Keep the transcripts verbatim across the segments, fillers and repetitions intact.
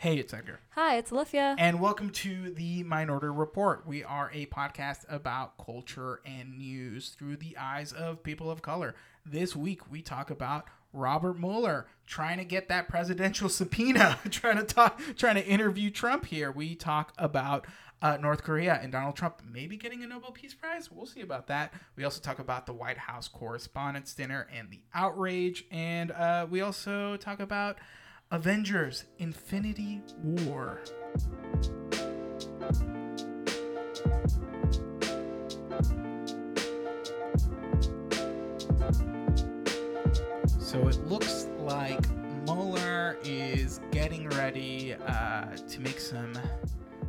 Hey, it's Edgar. Hi, it's Alifia. And welcome to the Minority Report. We are a podcast about culture and news through the eyes of people of color. This week, we talk about Robert Mueller trying to get that presidential subpoena, trying to talk, trying to interview Trump here. We talk about uh, North Korea and Donald Trump maybe getting a Nobel Peace Prize. We'll see about that. We also talk about the White House Correspondents' Dinner and the outrage. And uh, we also talk about Avengers Infinity War. So it looks like Mueller is getting ready uh, to make some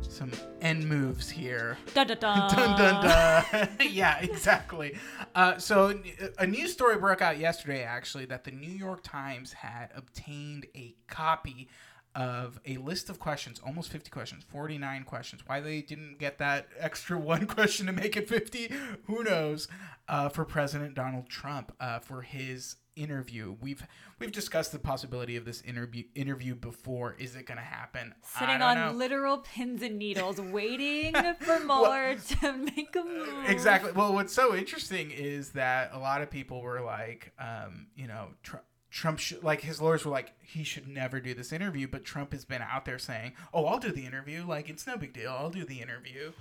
some end moves here. Dun dun dun. Dun dun dun. Yeah, exactly. Uh, so a news story broke out yesterday, actually, that the New York Times had obtained a copy of a list of questions, almost fifty questions, forty-nine questions. Why they didn't get that extra one question to make it fifty, who knows, uh, for President Donald Trump uh, for his interview. We've we've discussed the possibility of this interview interview before. Is it going to happen? Sitting on know. literal pins and needles, waiting for Mueller well, to make a move. Exactly. Well, what's so interesting is that a lot of people were like, um, you know, Trump. Trump, should, like his lawyers were like, he should never do this interview. But Trump has been out there saying, oh, I'll do the interview. Like, it's no big deal. I'll do the interview.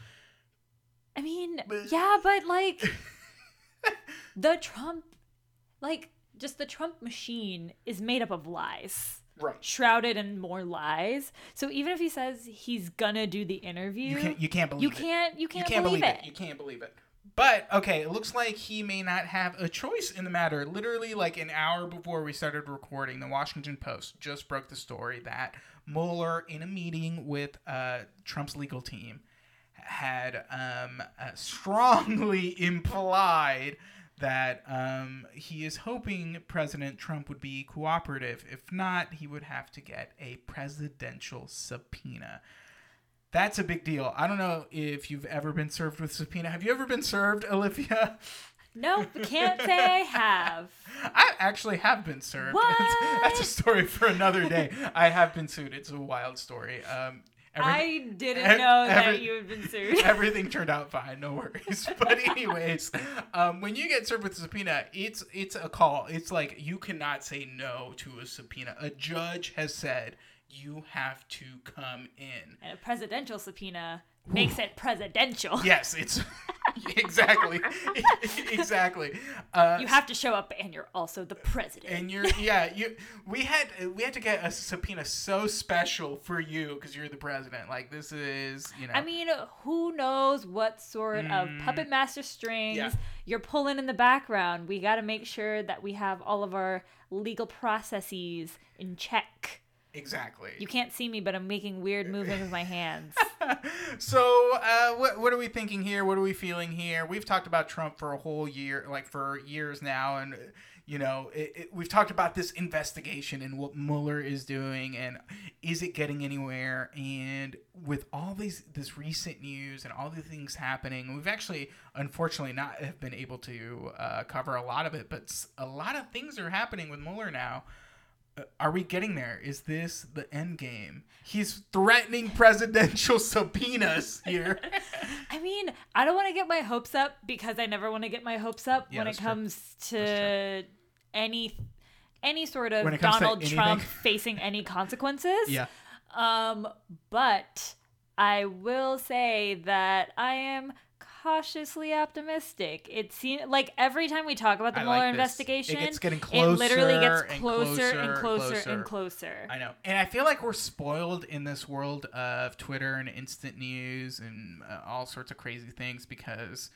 I mean, but... yeah, but like the Trump, like just the Trump machine is made up of lies. Right. Shrouded in more lies. So even if he says he's going to do the interview, you can't, you can't believe you it. Can't, you can't, you can't believe, believe it. it. You can't believe it. But, okay, it looks like he may not have a choice in the matter. Literally, like an hour before we started recording, the Washington Post just broke the story that Mueller, in a meeting with uh, Trump's legal team, had um, uh, strongly implied that um, he is hoping President Trump would be cooperative. If not, he would have to get a presidential subpoena. That's a big deal. I don't know if you've ever been served with subpoena. Have you ever been served, Olivia? Nope, can't say I have. I actually have been served. What? That's, that's a story for another day. I have been sued. It's a wild story. Um, I didn't ev- know every, that you had been sued. Everything turned out fine. No worries. But anyways, um, when you get served with a subpoena, it's it's a call. It's like you cannot say no to a subpoena. A judge has said, you have to come in. And a presidential subpoena Ooh. makes it presidential. Yes, it's exactly, exactly. Uh, you have to show up, and you're also the president. And you're yeah. You we had we had to get a subpoena so special for you because you're the president. Like this is you know. I mean, who knows what sort mm, of puppet master strings yeah. you're pulling in the background? We got to make sure that we have all of our legal processes in check. Exactly. You can't see me, but I'm making weird movements with my hands. So uh, what what are we thinking here? What are we feeling here? We've talked about Trump for a whole year, like for years now. And, you know, it, it, we've talked about this investigation and what Mueller is doing and is it getting anywhere? And with all these this recent news and all the things happening, we've actually, unfortunately, not have been able to uh, cover a lot of it. But a lot of things are happening with Mueller now. Are we getting there? Is this the end game? He's threatening presidential subpoenas here. I mean, I don't want to get my hopes up because I never want to get my hopes up yeah, when it comes true. to any any sort of Donald Trump facing any consequences. Yeah. Um, but I will say that I am cautiously optimistic. It seems like every time we talk about the I Mueller like investigation, it gets getting closer. It literally gets closer and closer and closer, closer and closer. I know, and I feel like we're spoiled in this world of Twitter and instant news and uh, all sorts of crazy things because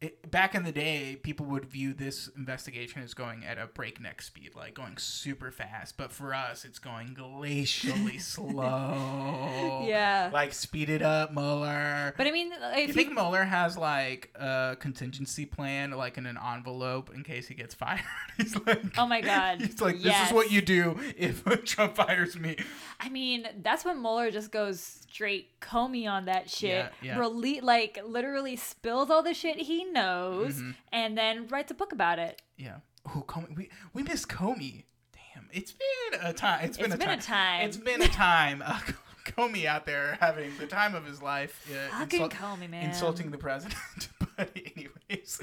it, back in the day, people would view this investigation as going at a breakneck speed, like going super fast. But for us, it's going glacially slow. Yeah. Like, speed it up, Mueller. But I mean, if you, you think Mueller has like a contingency plan, like in an envelope in case he gets fired? He's like, oh my God. He's like, this yes. is what you do if Trump fires me. I mean, that's when Mueller just goes straight Comey on that shit. Yeah, yeah. Rele- like, literally spills all the shit he knows mm-hmm. and then writes a book about it. Yeah. Oh, Comey. We, we miss Comey. Damn. It's been a time. It's been, it's a, been time. a time. It's been a time. It's been a time. Comey out there having the time of his life. Uh, Fucking insult- Comey, man. Insulting the president. But anyways,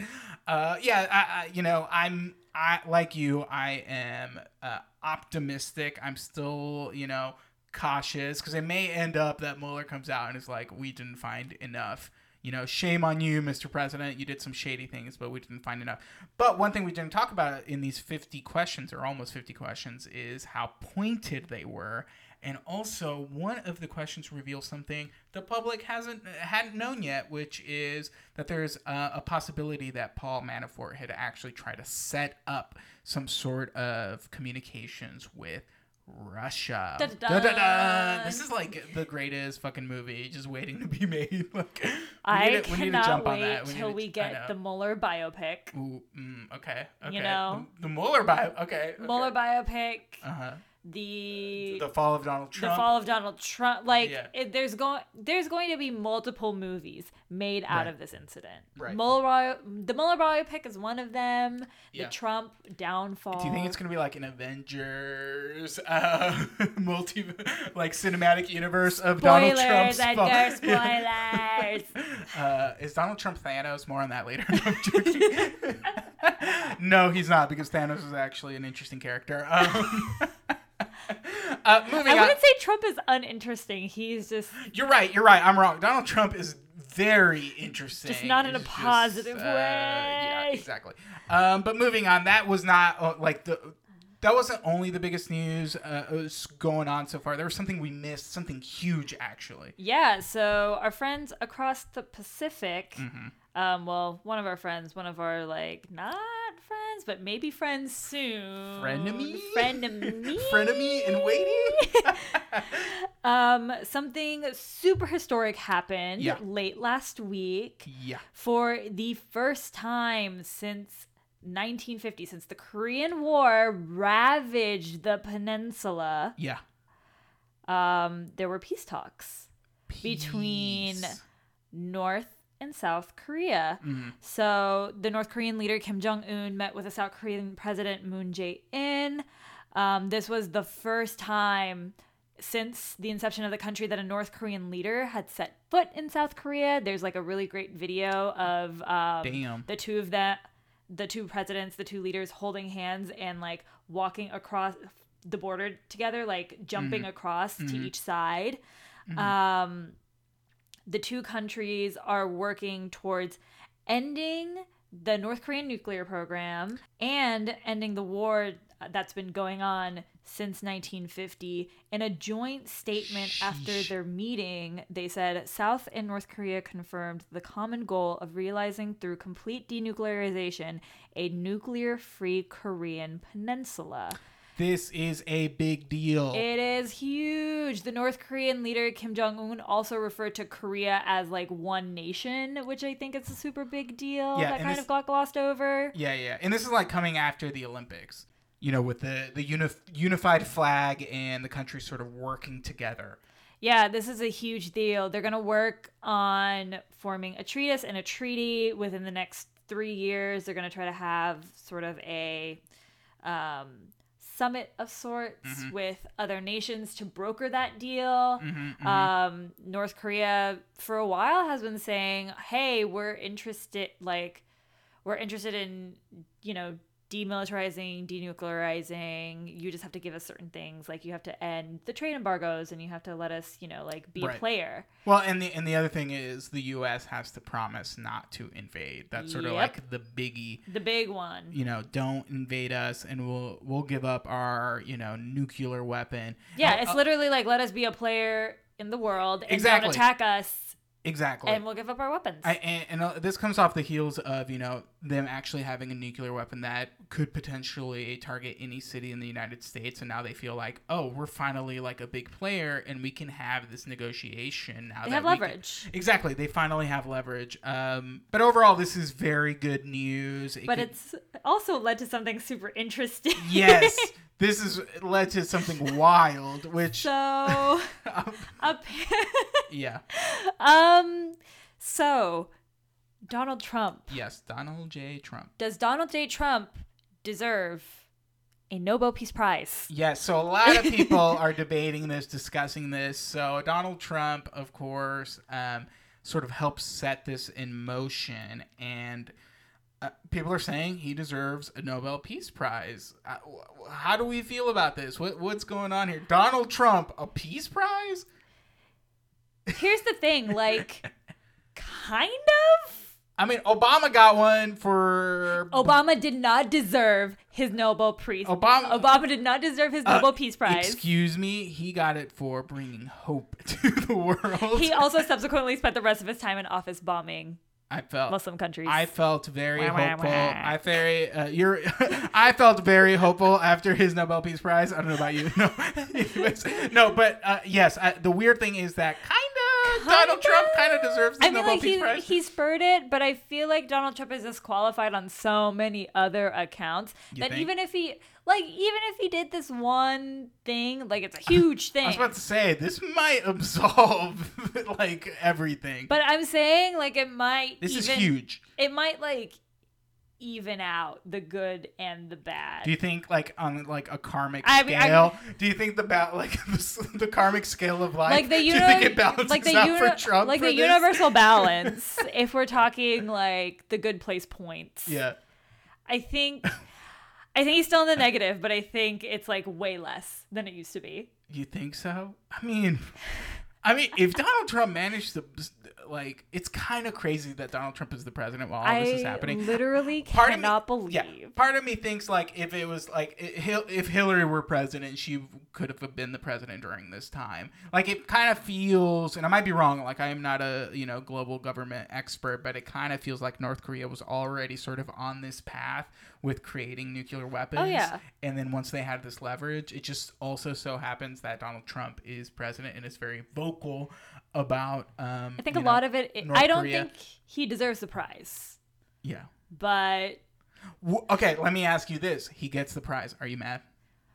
uh, yeah, I, I, you know, I'm I like you. I am uh, optimistic. I'm still, you know, cautious because it may end up that Mueller comes out and is like, we didn't find enough. You know, shame on you, Mister President. You did some shady things, but we didn't find enough. But one thing we didn't talk about in these fifty questions, or almost fifty questions, is how pointed they were. And also, one of the questions reveals something the public hasn't hadn't known yet, which is that there's a, a possibility that Paul Manafort had actually tried to set up some sort of communications with Russia. Da, da, da. Da, da, da. This is like the greatest fucking movie just waiting to be made. Like, I to, cannot wait till we, we to, get the Mueller biopic. Ooh, mm, okay, okay. You know, the, the Mueller bio. Okay, okay. Mueller biopic. Uh huh. The the fall of Donald Trump. The fall of Donald Trump. Like yeah. it, there's going there's going to be multiple movies made out right. of this incident. Right. Mueller, the Mueller biopic is one of them. Yeah. The Trump downfall. Do you think it's gonna be like an Avengers uh, multi like cinematic universe of spoilers, Donald Trump's Edgar, spoilers? Yeah. uh, is Donald Trump Thanos? More on that later. No, I'm joking. No, he's not, because Thanos is actually an interesting character. Um, Uh, moving I wouldn't on. Say Trump is uninteresting. He's just... You're right. You're right. I'm wrong. Donald Trump is very interesting. Just not in it's a positive just, uh, way. Yeah, exactly. Um, but moving on, that was not uh, like the... That wasn't only the biggest news uh, going on so far. There was something we missed, something huge, actually. Yeah, so our friends across the Pacific, mm-hmm. um, well, one of our friends, one of our, like, not friends, but maybe friends soon. Frenemy? Frenemy. Frenemy and waiting. um, something super historic happened yeah. late last week. Yeah. For the first time since... nineteen fifty, since the Korean War ravaged the peninsula, yeah, um, there were peace talks peace. between North and South Korea. Mm-hmm. So the North Korean leader Kim Jong-un met with the South Korean president Moon Jae-in. Um, this was the first time since the inception of the country that a North Korean leader had set foot in South Korea. There's like a really great video of um, Damn. the two of them. The two presidents, the two leaders holding hands and like walking across the border together, like jumping mm-hmm. across mm-hmm. to each side. Mm-hmm. Um, the two countries are working towards ending the North Korean nuclear program and ending the war that's been going on since nineteen fifty. In a joint statement Sheesh. after their meeting, they said South and North Korea confirmed the common goal of realizing through complete denuclearization a nuclear-free Korean peninsula. This is a big deal. It is huge. The North Korean leader Kim Jong-un also referred to Korea as like one nation, which I think is a super big deal. Yeah, that kind this, of got glossed over. Yeah, yeah. And this is like coming after the Olympics. You know, with the, the uni- unified flag and the country sort of working together. Yeah, this is a huge deal. They're going to work on forming a treatise and a treaty within the next three years. They're going to try to have sort of a um, summit of sorts mm-hmm. with other nations to broker that deal. Mm-hmm, mm-hmm. Um, North Korea, for a while, has been saying, hey, we're interested, like, we're interested in, you know, demilitarizing, denuclearizing, you just have to give us certain things, like you have to end the trade embargoes and you have to let us, you know, like be right. a player. Well, and the and the other thing is the U S has to promise not to invade. That's sort yep. of like the biggie. The big one. You know, don't invade us and we'll we'll give up our, you know, nuclear weapon. Yeah, uh, it's uh, literally like let us be a player in the world and exactly. don't attack us. Exactly. And we'll give up our weapons. I, and and this comes off the heels of, you know, them actually having a nuclear weapon that could potentially target any city in the United States. And now they feel like, oh, we're finally like a big player and we can have this negotiation. Now they have leverage. Can... Exactly. They finally have leverage. Um, but overall, this is very good news. It but could... it's also led to something super interesting. Yes. This has led to something wild, which... So... up... yeah. Um, so, Donald Trump. Yes, Donald J. Trump. Does Donald J. Trump deserve a Nobel Peace Prize. Yes, so a lot of people are debating this, discussing this. So Donald Trump, of course, um, sort of helped set this in motion. And uh, people are saying he deserves a Nobel Peace Prize. Uh, how do we feel about this? What, what's going on here? Donald Trump, a peace prize? Here's the thing, like, kind of? I mean, Obama got one for... Obama did not deserve his Nobel Peace. Obama, Obama did not deserve his uh, Nobel Peace Prize. Excuse me, he got it for bringing hope to the world. He also subsequently spent the rest of his time in office bombing I felt, Muslim countries. I felt very wah, hopeful. Wah, wah. I very, uh, you're, I felt very hopeful after his Nobel Peace Prize. I don't know about you. No, Anyways, no, but uh, yes, I, the weird thing is that kind of... Donald Trump kind of deserves the I mean, Nobel like Peace he, Prize. He spurred it, but I feel like Donald Trump is disqualified on so many other accounts you that think? even if he, like, even if he did this one thing, like, it's a huge thing. I was about to say, this might absolve, like, everything. But I'm saying, like, it might This even, is huge. It might, like, even out the good and the bad. Do you think, like, on like a karmic I mean, scale, I mean, do you think the ba- like the, the karmic scale of life, like the uni- do you think it balances like the out uni- for Trump like for the this? Universal balance? If we're talking like the good place points, yeah, I think, I think he's still in the negative, but I think it's like way less than it used to be. You think so? I mean, I mean, if Donald Trump managed to. Like, it's kind of crazy that Donald Trump is the president while all I this is happening. I literally part cannot me, believe. Yeah, part of me thinks, like, if it was, like, if Hillary were president, she could have been the president during this time. Like, it kind of feels, and I might be wrong, like, I am not a, you know, global government expert, but it kind of feels like North Korea was already sort of on this path with creating nuclear weapons. Oh, yeah. And then once they had this leverage, it just also so happens that Donald Trump is president and is very vocal about um I think a know, lot of it, it I don't Korea. think he deserves the prize. Yeah. But w- okay, let me ask you this. He gets the prize. Are you mad?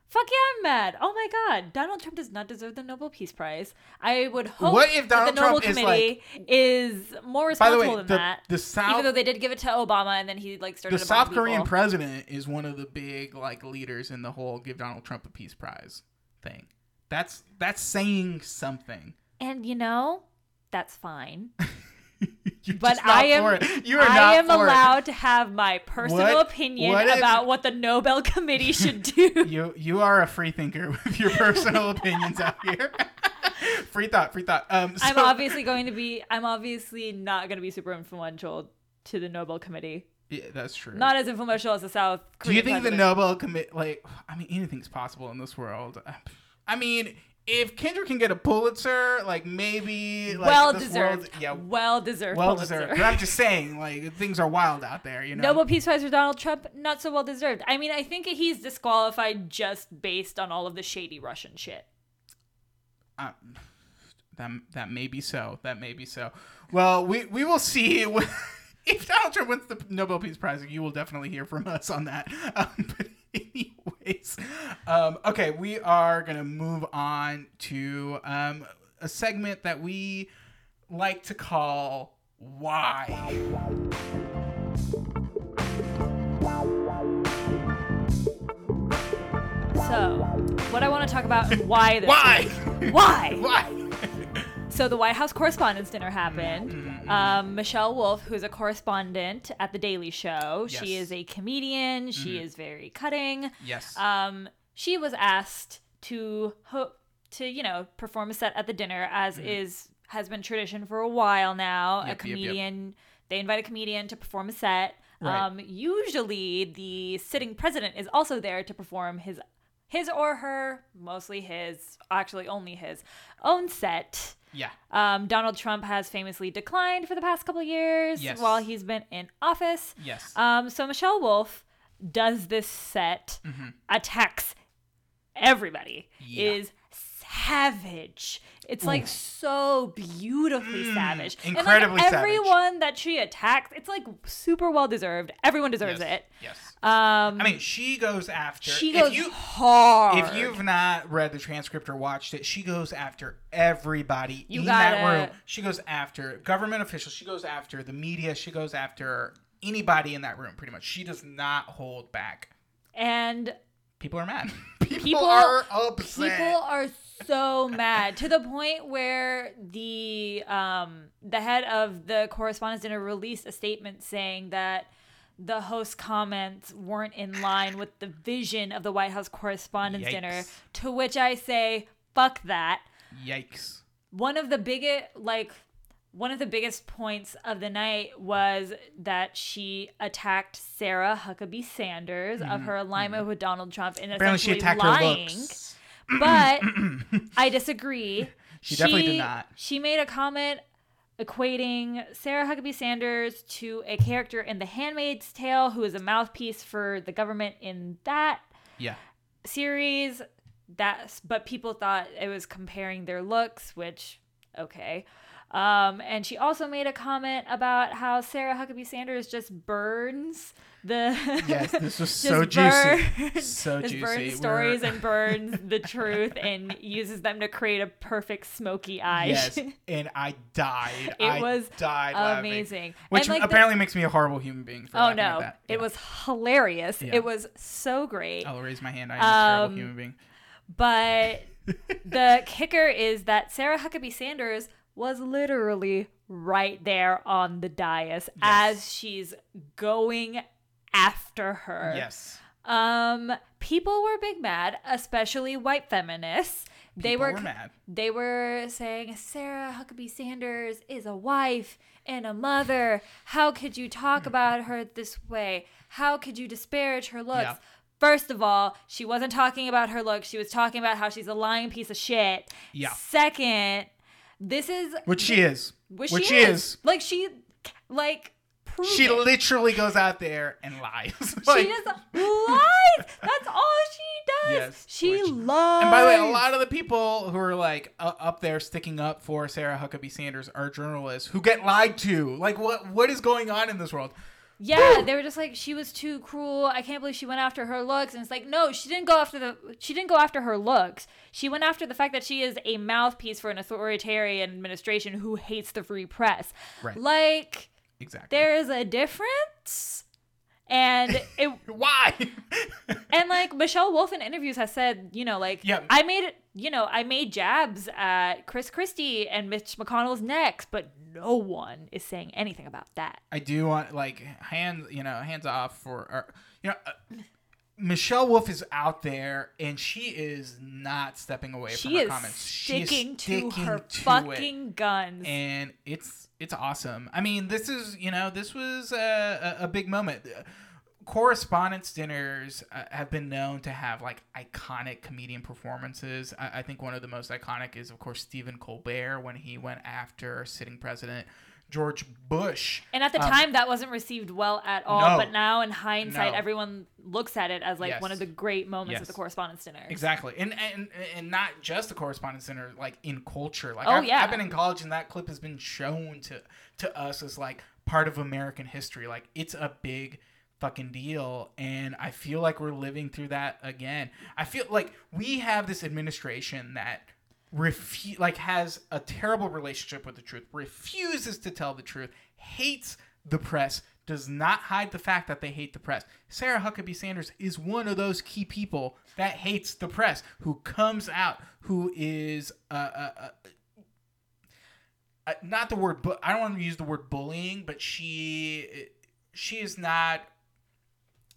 Fuck yeah, I'm mad. Oh my God. Donald Trump does not deserve the Nobel Peace Prize. I would hope what if Donald that the Nobel Trump Committee is, like, is more responsible by the way, than the, that. The South, even though they did give it to Obama and then he like started The to South Korean people. president is one of the big like leaders in the whole give Donald Trump a peace prize thing. That's that's saying something. And, you know, that's fine. But I am I am allowed to have my personal opinion about what the Nobel Committee should do. You you are a free thinker with your personal opinions out here. Free thought, free thought. Um, so. I'm obviously going to be, I'm obviously not going to be super influential to the Nobel Committee. Yeah, that's true. Not as influential as the South Korean Do you think president. the Nobel Committee, like, I mean, anything's possible in this world. I mean... If Kendra can get a Pulitzer, like maybe like well deserved, world, yeah, well deserved, well Pulitzer. deserved. But I'm just saying, like things are wild out there, you know. Nobel Peace Prize for Donald Trump, not so well deserved. I mean, I think he's disqualified just based on all of the shady Russian shit. Um, that that may be so. That may be so. Well, we we will see. If Donald Trump wins the Nobel Peace Prize, you will definitely hear from us on that. Um, but anyways, um, okay, we are going to move on to um, a segment that we like to call Why. So, what I want to talk about is why this Why? Week. Why? Why? So the White House Correspondents' Dinner happened. Mm-hmm. Um, Michelle Wolf, who's a correspondent at The Daily Show, yes. She is a comedian. She mm-hmm. is very cutting. Yes. Um, she was asked to ho- to you know perform a set at the dinner, as mm-hmm. is has been tradition for a while now. Yep, a comedian. Yep, yep. They invite a comedian to perform a set. Right. Um, usually, the sitting president is also there to perform his his or her, mostly his, actually only his own set. Yeah. Um, Donald Trump has famously declined for the past couple of years yes. while he's been in office. Yes. Um, so Michelle Wolf does this set, mm-hmm. attacks everybody, yeah. is savage. It's Ooh. like so beautifully mm, savage. Incredibly and like everyone savage. Everyone that she attacks, it's like super well deserved. Everyone deserves yes. it. Yes. Um, I mean, she goes after. She goes if you, hard. If you've not read the transcript or watched it, she goes after everybody you in that it. room. She goes after government officials. She goes after the media. She goes after anybody in that room, pretty much. She does not hold back. And people are mad. people, people are upset. People are so mad to the point where the um the head of the Correspondents' Dinner released a statement saying that the host's comments weren't in line with the vision of the White House Correspondents' Yikes. Dinner. To which I say, fuck that. Yikes. One of the biggest, like, one of the biggest points of the night was that she attacked Sarah Huckabee Sanders mm-hmm. of her alignment mm-hmm. with Donald Trump and essentially lying. But I disagree. She, she definitely did not. She made a comment equating Sarah Huckabee Sanders to a character in The Handmaid's Tale who is a mouthpiece for the government in that yeah. series. That's, but people thought it was comparing their looks, which, okay. Um, and she also made a comment about how Sarah Huckabee Sanders just burns the yes, this was so burns, juicy, so just juicy. Burns stories We're... and burns the truth and uses them to create a perfect smoky eye. Yes, and I died. It I was died amazing, laughing. Which like apparently the... makes me a horrible human being. For oh no, that. Yeah. It was hilarious. Yeah. It was so great. I'll raise my hand. I am um, a terrible human being. But the kicker is that Sarah Huckabee Sanders was literally right there on the dais yes. as she's going after her. Yes. Um, people were big mad, especially white feminists. They people were, were mad. They were saying, Sarah Huckabee Sanders is a wife and a mother. How could you talk about her this way? How could you disparage her looks? Yeah. First of all, she wasn't talking about her looks. She was talking about how she's a lying piece of shit. Yeah. Second... This is which she is, which, which she is. is like she, like prove she it. Literally goes out there and lies. Like, she just lies. That's all she does. Yes, she which, lies. And by the way, a lot of the people who are like uh, up there sticking up for Sarah Huckabee Sanders are journalists who get lied to. Like what? What is going on in this world? Yeah, Woo! They were just like, she was too cruel. I can't believe she went after her looks. And it's like, no, she didn't go after the she didn't go after her looks. She went after the fact that she is a mouthpiece for an authoritarian administration who hates the free press. Right. Like, exactly. There is a difference. And it why? And like Michelle Wolf in interviews has said, you know, like yeah. I made you know, I made jabs at Chris Christie and Mitch McConnell's next, but no one is saying anything about that. I do want like hands, you know, hands off for or, you know, uh, Michelle Wolf is out there and she is not stepping away she from her comments. She is sticking to her to fucking it. guns. And it's it's awesome. I mean, this is, you know, this was a, a, a big moment. Correspondence dinners uh, have been known to have like iconic comedian performances. I, I think one of the most iconic is, of course, Stephen Colbert when he went after sitting president George Bush. And at the um, time, that wasn't received well at all. No, but now, in hindsight, no. everyone looks at it as like yes. one of the great moments yes. of the Correspondence Dinner. Exactly, and and and not just the Correspondence Dinner, like in culture. Like, oh I've, yeah, I've been in college, and that clip has been shown to to us as like part of American history. Like, it's a big fucking deal, and I feel like we're living through that again. I feel like we have this administration that refu- like has a terrible relationship with the truth, refuses to tell the truth, hates the press, does not hide the fact that they hate the press. Sarah Huckabee Sanders is one of those key people that hates the press, who comes out, who is uh, uh, uh, uh not the word bu- I don't want to use the word bullying, but she she is not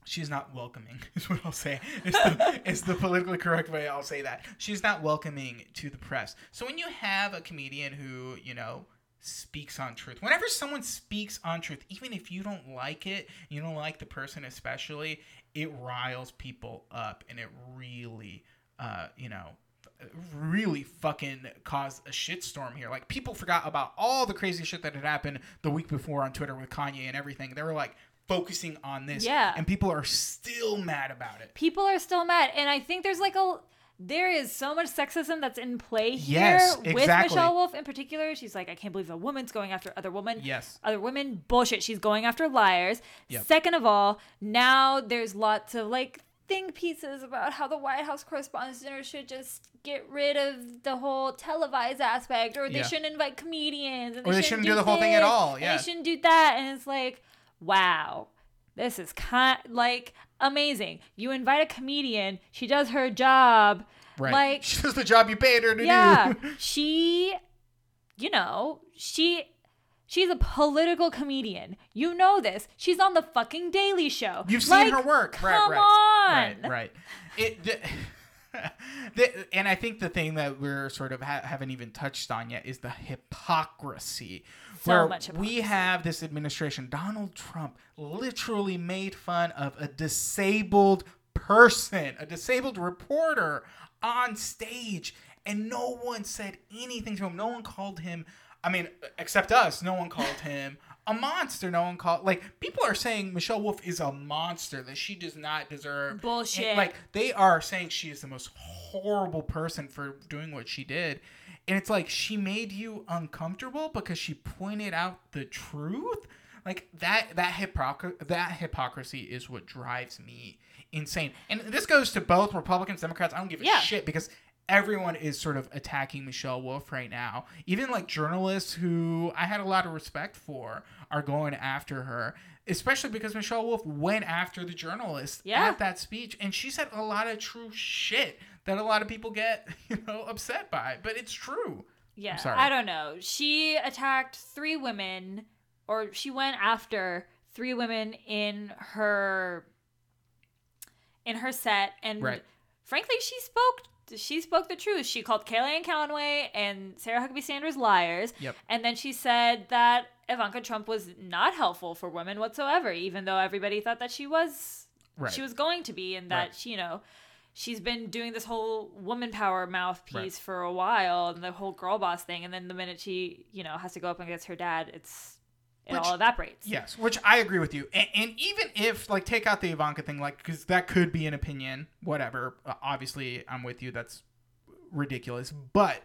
She's not welcoming, is what I'll say. It's the, it's the politically correct way I'll say that. She's not welcoming to the press. So when you have a comedian who, you know, speaks on truth, whenever someone speaks on truth, even if you don't like it, you don't like the person especially, it riles people up, and it really, uh, you know, really fucking caused a shitstorm here. Like, people forgot about all the crazy shit that had happened the week before on Twitter with Kanye and everything. They were like, focusing on this, yeah, and people are still mad about it. People are still mad, and I think there's like a there is so much sexism that's in play here. Yes, exactly. With Michelle Wolf in particular, she's like, I can't believe a woman's going after other women. Yes, other women, bullshit. She's going after liars. Yep. Second of all, now there's lots of like think pieces about how the White House Correspondents' Dinner should just get rid of the whole televised aspect, or they yeah. shouldn't invite comedians, and they or they shouldn't, shouldn't do, do the whole this, thing at all. Yeah, and they shouldn't do that, and it's like, wow, This is kind like amazing. You invite a comedian. She does her job. Right. Like, she does the job you paid her to yeah, do. Yeah. She, you know, she... She's a political comedian. You know this. She's on the fucking Daily Show. You've like, seen her work. Come right, right, on. Right, right. It, the, the, and I think the thing that we're sort of ha- haven't even touched on yet is the hypocrisy. So where much hypocrisy. We have this administration. Donald Trump literally made fun of a disabled person, a disabled reporter on stage. And no one said anything to him. No one called him. I mean, except us, no one called him a monster. No one called... Like, people are saying Michelle Wolf is a monster, that she does not deserve... Bullshit. And, like, they are saying she is the most horrible person for doing what she did. And it's like, she made you uncomfortable because she pointed out the truth? Like, that that, hypocr- that hypocrisy is what drives me insane. And this goes to both Republicans, Democrats. I don't give a yeah. shit because... Everyone is sort of attacking Michelle Wolf right now. Even like journalists who I had a lot of respect for are going after her, especially because Michelle Wolf went after the journalist yeah. at that speech. And she said a lot of true shit that a lot of people get, you know, upset by. But it's true. Yeah. I'm sorry. I don't know. She attacked three women or she went after three women in her in her set. And right. frankly, she spoke She spoke the truth. She called Kellyanne Conway and Sarah Huckabee Sanders liars. Yep. And then she said that Ivanka Trump was not helpful for women whatsoever, even though everybody thought that she was right. she was going to be, and that right. she, you know, she's been doing this whole woman power mouthpiece right. for a while, and the whole girl boss thing. And then the minute she, you know, has to go up against her dad, it's it which, all evaporates. Yes, which I agree with you. And, and even if, like, take out the Ivanka thing, like, because that could be an opinion, whatever. Uh, obviously, I'm with you. That's ridiculous. But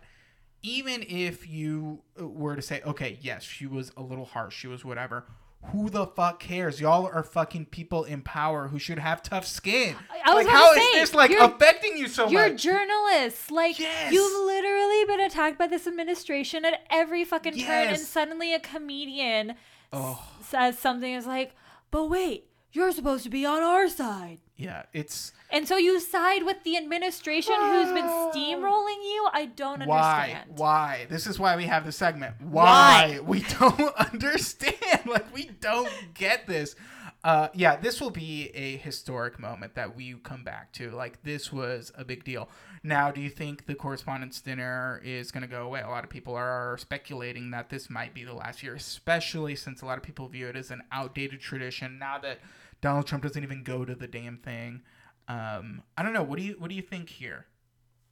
even if you were to say, okay, yes, she was a little harsh. She was whatever. Who the fuck cares? Y'all are fucking people in power who should have tough skin. I, I was like, how say, is this, like, affecting you so you're much? You're journalists. Like, yes. you've literally been attacked by this administration at every fucking yes. turn, and suddenly a comedian... Oh. says something is like, but wait, you're supposed to be on our side. Yeah, it's... And so you side with the administration oh. who's been steamrolling you? I don't why? understand. Why? Why? This is why we have the segment. Why? why? We don't understand. Like, we don't get this. Uh, yeah, this will be a historic moment that we come back to. Like, this was a big deal. Now, do you think the Correspondents' Dinner is going to go away? A lot of people are speculating that this might be the last year, especially since a lot of people view it as an outdated tradition now that Donald Trump doesn't even go to the damn thing. Um, I don't know. What do you what do you think here?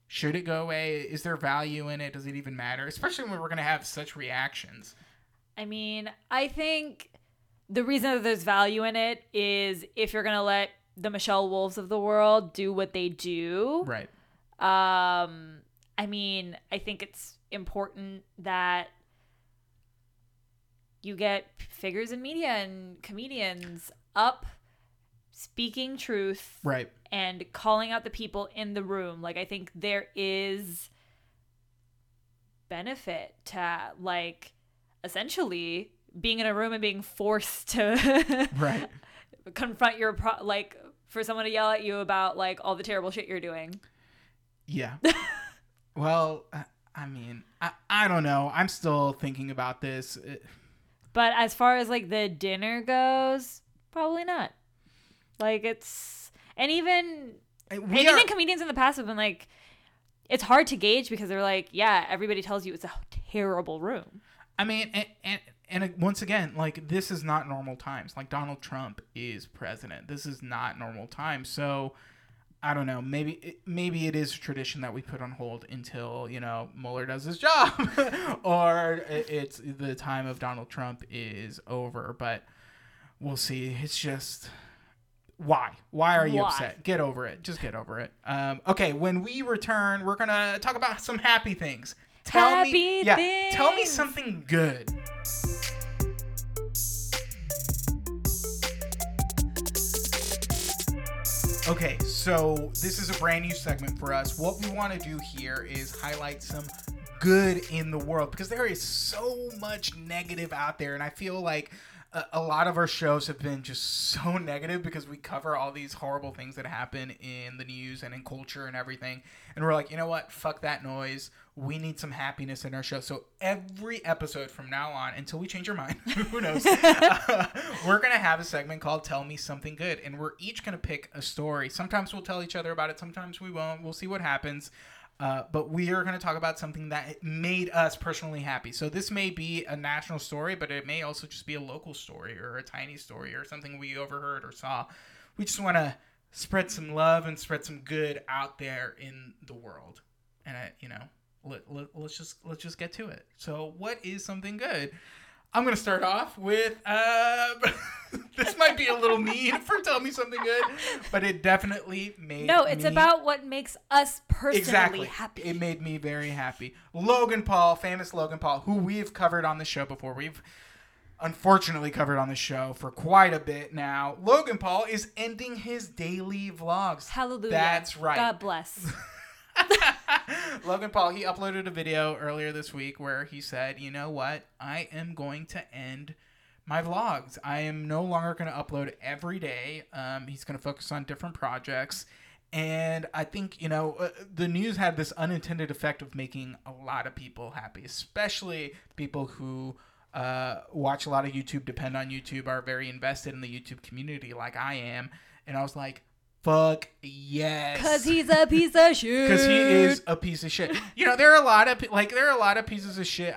Should it go away? Is there value in it? Does it even matter? Especially when we're going to have such reactions. I mean, I think... The reason that there's value in it is if you're going to let the Michelle Wolves of the world do what they do. Right. Um, I mean, I think it's important that you get figures in media and comedians up speaking truth. Right. And calling out the people in the room. Like, I think there is benefit to, like, essentially... being in a room and being forced to right. confront your pro- like for someone to yell at you about like all the terrible shit you're doing. Yeah. Well, I mean, I, I don't know. I'm still thinking about this. But as far as like the dinner goes, probably not. Like it's, and even, we and are, even comedians in the past have been like, it's hard to gauge because they're like, yeah, everybody tells you it's a terrible room. I mean, and, and And once again, like, this is not normal times. Like, Donald Trump is president. This is not normal times. So, I don't know. Maybe it, maybe it is a tradition that we put on hold until, you know, Mueller does his job. Or it's the time of Donald Trump is over. But we'll see. It's just... Why? Why are you Why? upset? Get over it. Just get over it. Um, okay, when we return, we're going to talk about some happy things. Tell happy me, yeah, things. Tell me something good. Okay, so this is a brand new segment for us. What we want to do here is highlight some good in the world because there is so much negative out there, and I feel like a, a lot of our shows have been just so negative because we cover all these horrible things that happen in the news and in culture and everything. And we're like, you know what? Fuck that noise. We need some happiness in our show. So every episode from now on, until we change our mind, who knows, uh, we're going to have a segment called Tell Me Something Good. And we're each going to pick a story. Sometimes we'll tell each other about it. Sometimes we won't. We'll see what happens. Uh, but we are going to talk about something that made us personally happy. So this may be a national story, but it may also just be a local story or a tiny story or something we overheard or saw. We just want to spread some love and spread some good out there in the world. And, I, you know, let, let, let's just let's just get to it. So what is something good? I'm going to start off with, uh, this might be a little mean for Tell Me Something Good, but it definitely made no, it's me... about what makes us personally exactly. happy. It made me very happy. Logan Paul, famous Logan Paul, who we've covered on the show before. We've unfortunately covered on the show for quite a bit now. Logan Paul is ending his daily vlogs. Hallelujah. That's right. God bless. Logan Paul, he uploaded a video earlier this week where he said, you know what? I am going to end my vlogs. I am no longer going to upload every day. Um, he's going to focus on different projects. And I think, you know, uh, the news had this unintended effect of making a lot of people happy, especially people who uh, watch a lot of YouTube, depend on YouTube, are very invested in the YouTube community like I am. And I was like, fuck yes. Because he's a piece of shit. Because he is a piece of shit. You know, there are a lot of, like, there are a lot of pieces of shit.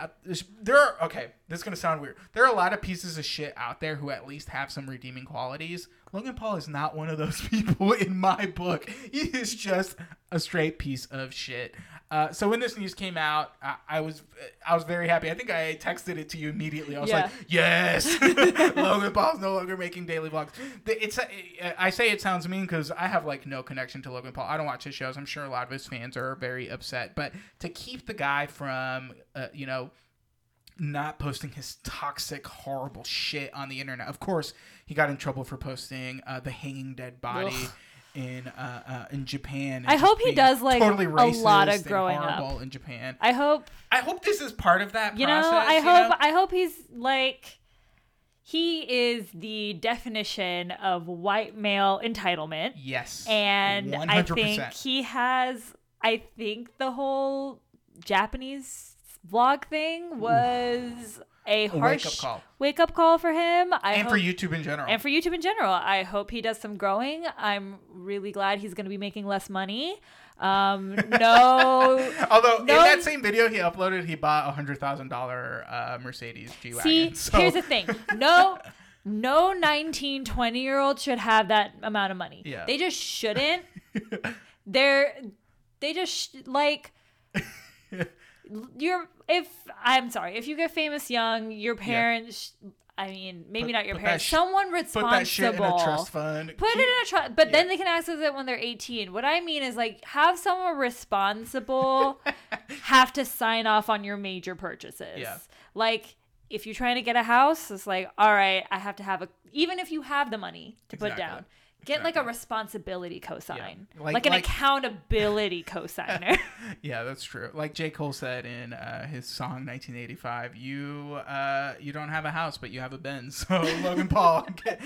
There are, okay, this is going to sound weird. There are a lot of pieces of shit out there who at least have some redeeming qualities. Logan Paul is not one of those people in my book. He is just a straight piece of shit. Uh, so when this news came out, I, I was I was very happy. I think I texted it to you immediately. I was yeah. like, yes, Logan Paul's no longer making daily vlogs. It's I say it sounds mean because I have like no connection to Logan Paul. I don't watch his shows. I'm sure a lot of his fans are very upset. But to keep the guy from, uh, you know, not posting his toxic, horrible shit on the internet. Of course, he got in trouble for posting uh, the hanging dead body. Ugh. In uh, uh, in Japan. I hope he does like totally a lot of growing up in Japan. I hope. I hope this is part of that. You process, know, I you hope. Know? I hope he's like. He is the definition of white male entitlement. Yes, and one hundred percent. I think he has. I think the whole Japanese vlog thing was. Ooh. A harsh wake-up call. wake up call for him. I and hope, for YouTube in general. And for YouTube in general. I hope he does some growing. I'm really glad he's going to be making less money. Um, no. Although, no, in that same video he uploaded, he bought a one hundred thousand dollars uh, Mercedes G-Wagon. See, so. Here's the thing. No, no nineteen, twenty-year-old should have that amount of money. Yeah. They just shouldn't. They're, they just, like... You're if I'm sorry if you get famous young, your parents. Yeah. I mean, maybe put, not your parents. Sh- someone responsible. Put that shit in a trust fund. Put Keep, it in a trust, but yeah. then they can access it when they're eighteen. What I mean is, like, have someone responsible have to sign off on your major purchases. Yeah. Like, if you're trying to get a house, it's like, all right, I have to have a. Even if you have the money to exactly. put down. Get, exactly. like, a responsibility cosign. Yeah. Like, like an like, accountability cosigner. Yeah, that's true. Like J. Cole said in uh, his song nineteen eighty-five, you uh, you don't have a house, but you have a Benz. So, Logan Paul. Get...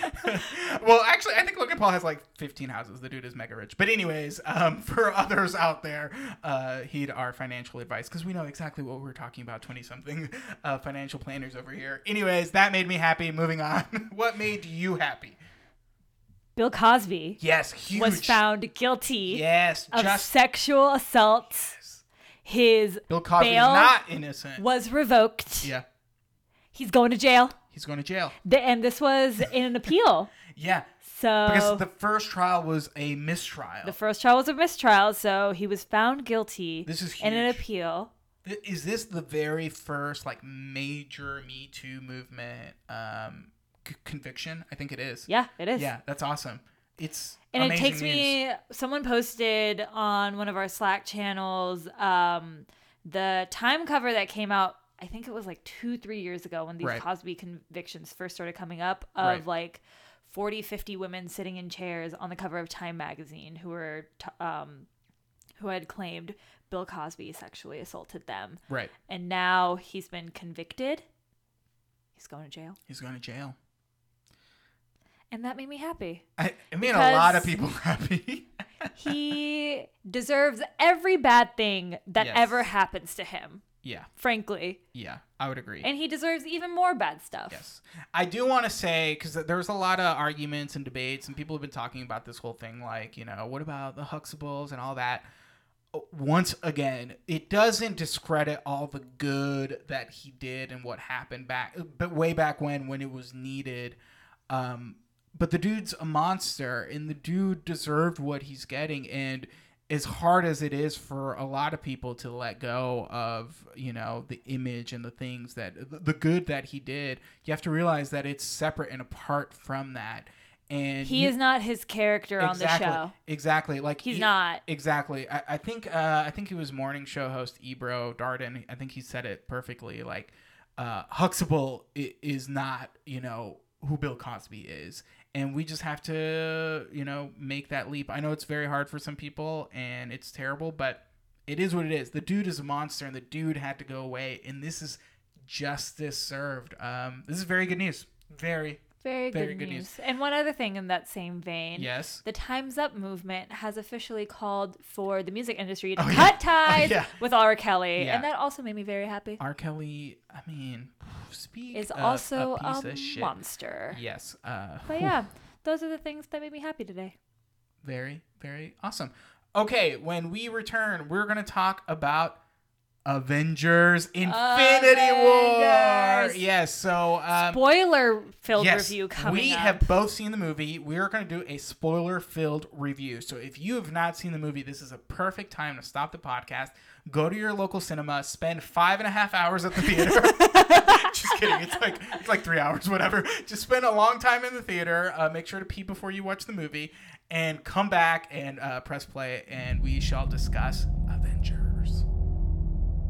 Well, actually, I think Logan Paul has, like, fifteen houses. The dude is mega rich. But anyways, um, for others out there, uh, heed our financial advice. Because we know exactly what we're talking about, twenty-something uh, financial planners over here. Anyways, that made me happy. Moving on. What made you happy? Bill Cosby yes, huge. was found guilty yes, of just... sexual assault. Yes. His Bill Cosby's bail not innocent. was revoked. Yeah. He's going to jail. He's going to jail. The, and this was in an appeal. Yeah. So because the first trial was a mistrial. The first trial was a mistrial, so he was found guilty this is huge. in an appeal. Is this the very first like major Me Too movement um conviction? I think it is. Yeah, it is. Yeah, that's awesome. It's and amazing it takes news. me. Someone posted on one of our Slack channels um, the Time cover that came out. I think it was like two, three years ago when these right. Cosby convictions first started coming up. Of right. like forty, fifty women sitting in chairs on the cover of Time magazine who were t- um, who had claimed Bill Cosby sexually assaulted them. Right. And now he's been convicted. He's going to jail. He's going to jail. And that made me happy. I, it made a lot of people happy. He deserves every bad thing that yes. ever happens to him. Yeah. Frankly. Yeah, I would agree. And he deserves even more bad stuff. Yes. I do want to say, because there was a lot of arguments and debates, and people have been talking about this whole thing, like, you know, what about the Huxtables and all that? Once again, it doesn't discredit all the good that he did and what happened back, but way back when, when it was needed. Um, but the dude's a monster, and the dude deserved what he's getting. And as hard as it is for a lot of people to let go of, you know, the image and the things that the good that he did, you have to realize that it's separate and apart from that. And he you, is not his character exactly, on the show. Exactly. Like he's he, not. Exactly. I, I think uh, I think it was morning show host Ebro Darden. I think he said it perfectly. Like uh, Huxtable is not, you know, who Bill Cosby is. And we just have to, you know, make that leap. I know it's very hard for some people and it's terrible, but it is what it is. The dude is a monster and the dude had to go away. And this is justice served. Um, this is very good news. Very Very, Very good, good news. news. And one other thing in that same vein. Yes. The Time's Up movement has officially called for the music industry to oh, cut yeah. ties oh, yeah. with R. Kelly. Yeah. And that also made me very happy. R. Kelly, I mean, speak is also a, piece a of shit. monster. Yes. Uh, but whew. yeah, those are the things that made me happy today. Very, very awesome. Okay, when we return, we're going to talk about Avengers Infinity Avengers. War. Yes, so um, spoiler filled yes, review coming we up. We have both seen the movie. We are going to do a spoiler filled review. So if you have not seen the movie, this is a perfect time to stop the podcast, go to your local cinema, spend five and a half hours at the theater. Just kidding. It's like it's like three hours, whatever. Just spend a long time in the theater. Uh, make sure to pee before you watch the movie and come back and uh, press play, and we shall discuss Avengers.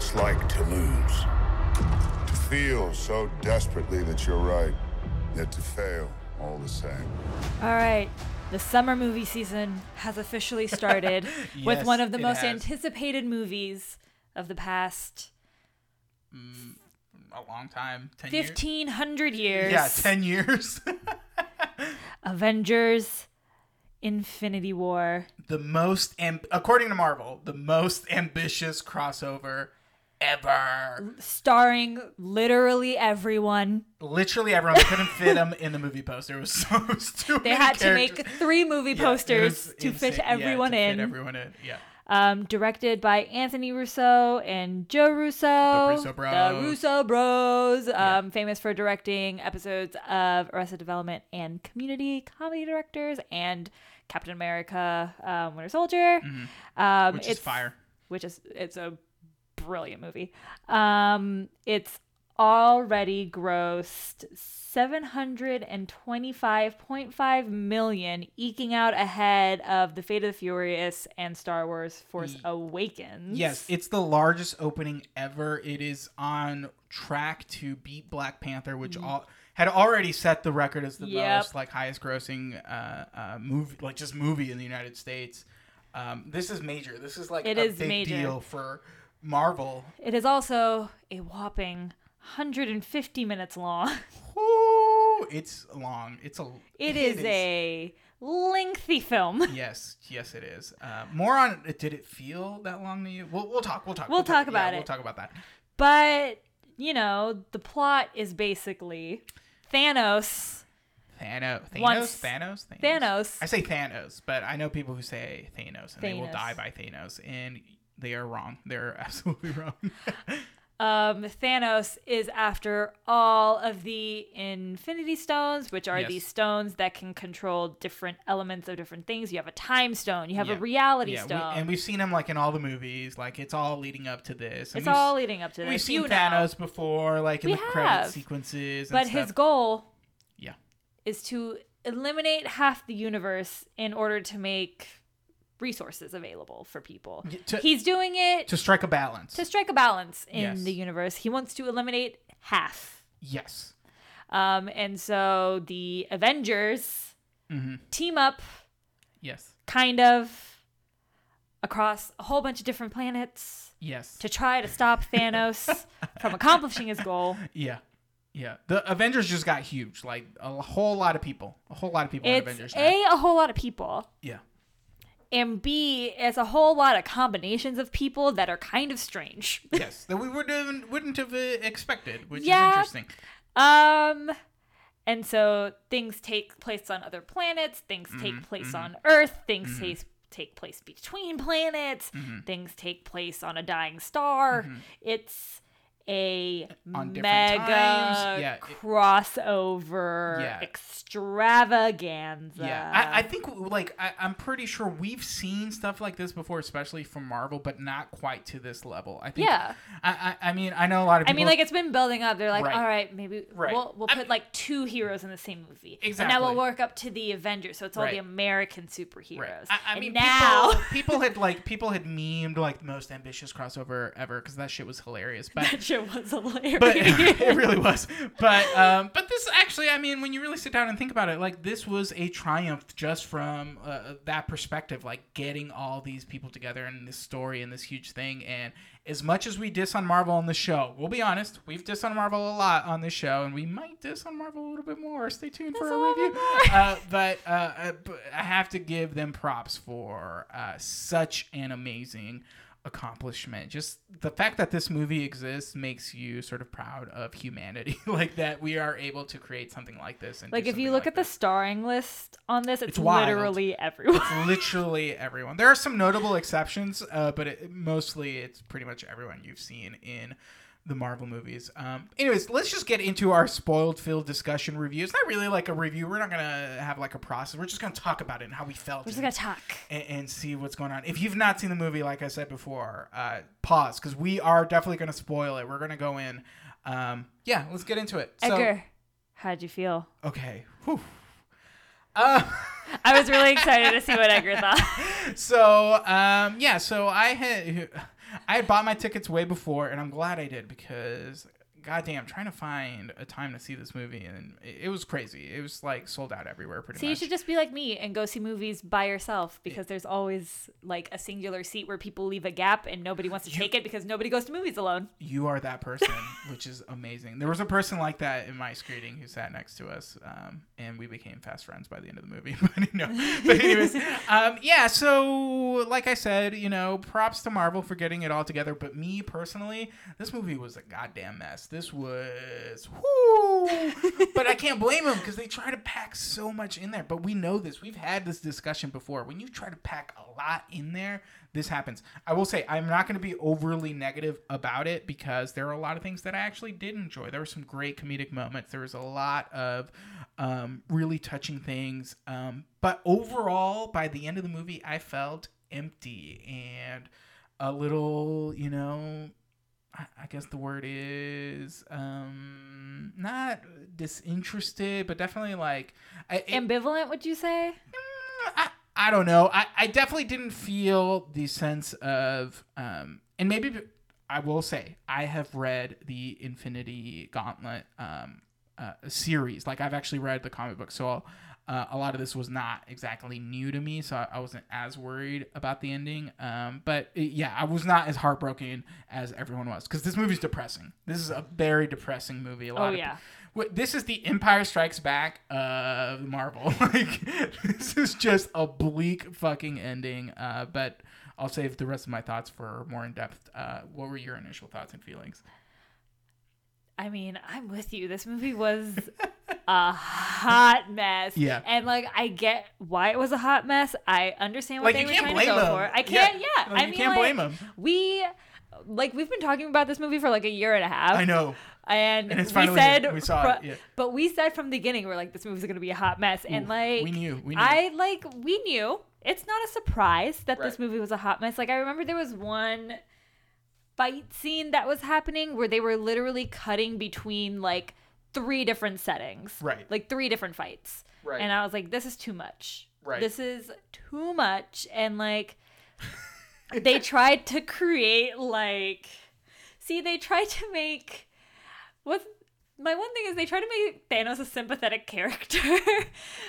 It's like to lose, to feel so desperately that you're right, yet to fail all the same. All right, the summer movie season has officially started yes, with one of the most has. anticipated movies of the past mm, a long time, ten fifteen hundred years. years. Yeah, ten years. Avengers Infinity War. The most, amb- according to Marvel, the most ambitious crossover ever, starring literally everyone. Literally everyone. They couldn't fit them in the movie poster. It was so stupid. They had characters. to make three movie yeah, posters to fit everyone yeah, to in. Fit everyone in. Yeah. Um, directed by Anthony Russo and Joe Russo. The Russo Bros. The Russo Bros. Yeah. Um, famous for directing episodes of Arrested Development and Community, comedy directors, and Captain America, um, Winter Soldier. Mm-hmm. Um, which it's, is fire. Which is it's a. brilliant movie. Um, it's already grossed seven hundred twenty-five point five million, eking out ahead of The Fate of the Furious and Star Wars Force Awakens. Yes, it's the largest opening ever. It is on track to beat Black Panther, which all had already set the record as the yep. most like highest grossing uh, uh movie, like just movie in the United States. Um, this is major. This is like it a is big major. deal for Marvel. It is also a whopping one hundred fifty minutes long. Ooh, it's long. It's a. It, it is, is a lengthy film. Yes, yes, it is. Uh, more on. Did it feel that long to you? We'll, we'll talk. We'll talk. We'll, we'll talk, talk about yeah, it. We'll talk about that. But you know, the plot is basically Thanos. Thanos. Thanos. Wants, Thanos. Thanos. Thanos. I say Thanos, but I know people who say Thanos, and Thanos. They will die by Thanos. And. They are wrong. They're absolutely wrong. um, Thanos is after all of the Infinity Stones, which are yes. these stones that can control different elements of different things. You have a time stone. You have yeah. a reality yeah. stone. We, and we've seen him like in all the movies. Like it's all leading up to this. And it's all leading up to this. We've seen you Thanos know. before, like in we the have. credit sequences. And but stuff. his goal yeah. is to eliminate half the universe in order to make resources available for people. To, He's doing it... To strike a balance. To strike a balance in yes. the universe. He wants to eliminate half. Yes. Um, and so the Avengers mm-hmm. team up yes. kind of across a whole bunch of different planets yes. to try to stop Thanos from accomplishing his goal. Yeah. Yeah, the Avengers just got huge. Like, a whole lot of people. A whole lot of people in Avengers. A, a whole lot of people. Yeah. And B, it's a whole lot of combinations of people that are kind of strange. Yes, that we wouldn't, wouldn't have expected, which yeah. is interesting. Um, and so things take place on other planets. Things mm-hmm. take place mm-hmm. on Earth. Things mm-hmm. take take place between planets. Mm-hmm. Things take place on a dying star. Mm-hmm. It's... a on mega yeah, it, crossover yeah. extravaganza. Yeah, I, I think like I, I'm pretty sure we've seen stuff like this before, especially from Marvel, but not quite to this level. I think. Yeah. I, I, I mean, I know a lot of people. I mean, like it's been building up. They're like, right. all right, maybe right. we'll we'll put I mean, like two heroes in the same movie. Exactly. And now we'll work up to the Avengers, so it's all right. the American superheroes. Right. I, I and mean, now people, people had like people had memed like the most ambitious crossover ever because that shit was hilarious. But. It was hilarious. But it really was. But um, but this actually, I mean, when you really sit down and think about it, like this was a triumph just from uh, that perspective, like getting all these people together in this story and this huge thing. And as much as we diss on Marvel on the show, we'll be honest, we've dissed on Marvel a lot on this show, and we might diss on Marvel a little bit more. Stay tuned That's for a review. Uh, but uh, I have to give them props for uh, such an amazing accomplishment. Just the fact that this movie exists makes you sort of proud of humanity, like that we are able to create something like this. And like if you look like at this. the starring list on this, it's, it's literally wild. everyone. It's literally everyone. There are some notable exceptions, uh, but it, mostly it's pretty much everyone you've seen in the Marvel movies. Um, anyways, let's just get into our spoiled-filled discussion review. It's not really like a review. We're not going to have like a process. We're just going to talk about it and how we felt. We're just going to talk. And, and see what's going on. If you've not seen the movie, like I said before, uh, pause, because we are definitely going to spoil it. We're going to go in. Um, yeah, let's get into it. Edgar, so, how'd you feel? Okay. Whew. Uh, I was really excited to see what Edgar thought. So, um, yeah, so I had... I had bought my tickets way before, and I'm glad I did because, goddamn, trying to find a time to see this movie, and it, it was crazy. It was, like, sold out everywhere pretty much. So you should just be like me and go see movies by yourself because there's always, like, a singular seat where people leave a gap and nobody wants to you, take it because nobody goes to movies alone. You are that person, which is amazing. There was a person like that in my screening who sat next to us, um, and we became fast friends by the end of the movie. But, you know, but anyways, um, yeah, so, like I said, you know, props to Marvel for getting it all together. But me, personally, this movie was a goddamn mess. This This was, whoo, but I can't blame them because they try to pack so much in there. But we know this. We've had this discussion before. When you try to pack a lot in there, this happens. I will say I'm not going to be overly negative about it because there are a lot of things that I actually did enjoy. There were some great comedic moments. There was a lot of um, really touching things. Um, but overall, by the end of the movie, I felt empty and a little, you know... I guess the word is um, not disinterested, but definitely like... I, it, ambivalent, would you say? I, I don't know. I, I definitely didn't feel the sense of... Um, and maybe I will say, I have read the Infinity Gauntlet um, uh, series. Like, I've actually read the comic book, so I'll... Uh, a lot of this was not exactly new to me, so I, I wasn't as worried about the ending. Um, but it, yeah, I was not as heartbroken as everyone was because this movie's depressing. This is a very depressing movie. A lot oh, of yeah. Pe- w- this is the Empire Strikes Back of Marvel. Like, this is just a bleak fucking ending. Uh, but I'll save the rest of my thoughts for more in depth. Uh, what were your initial thoughts and feelings? I mean, I'm with you. This movie was a hot mess. Yeah. And, like, I get why it was a hot mess. I understand what like, they were trying to go them. for. I can't, yeah. yeah. Like, I you mean, can't like, blame them. We, like, we've been talking about this movie for like a year and a half. I know. And, and it's we said, we saw it, yeah. But we said from the beginning, we're like, this movie's going to be a hot mess. Ooh, and like, we knew, we knew. I like, we knew it's not a surprise that right. this movie was a hot mess. Like, I remember there was one fight scene that was happening where they were literally cutting between like three different settings, right? Like three different fights. Right. And I was like, this is too much. Right. This is too much. And like, they tried to create like, see, they tried to make, What's, my one thing is they try to make Thanos a sympathetic character.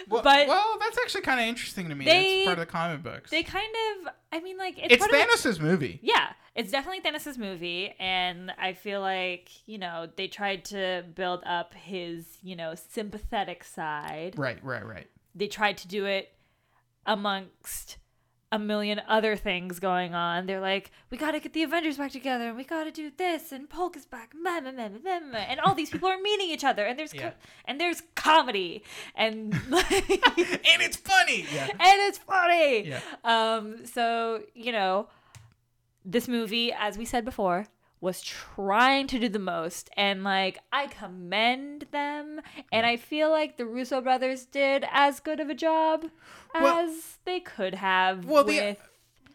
well, but well, that's actually kind of interesting to me. They, it's part of the comic books. They kind of, I mean, like... It's, it's Thanos' of, movie. Yeah, it's definitely Thanos' movie. And I feel like, you know, they tried to build up his, you know, sympathetic side. Right, right, right. They tried to do it amongst a million other things going on. They're like, we got to get the Avengers back together, and we got to do this, and Polk is back, meh, meh, meh, meh, meh. And all these people are meeting each other, and there's yeah. co- and there's comedy, and like, and it's funny, yeah. and it's funny. Yeah. Um. So you know, this movie, as we said before, was trying to do the most, and like I commend them, and yeah. I feel like the Russo brothers did as good of a job well, as they could have well, with the,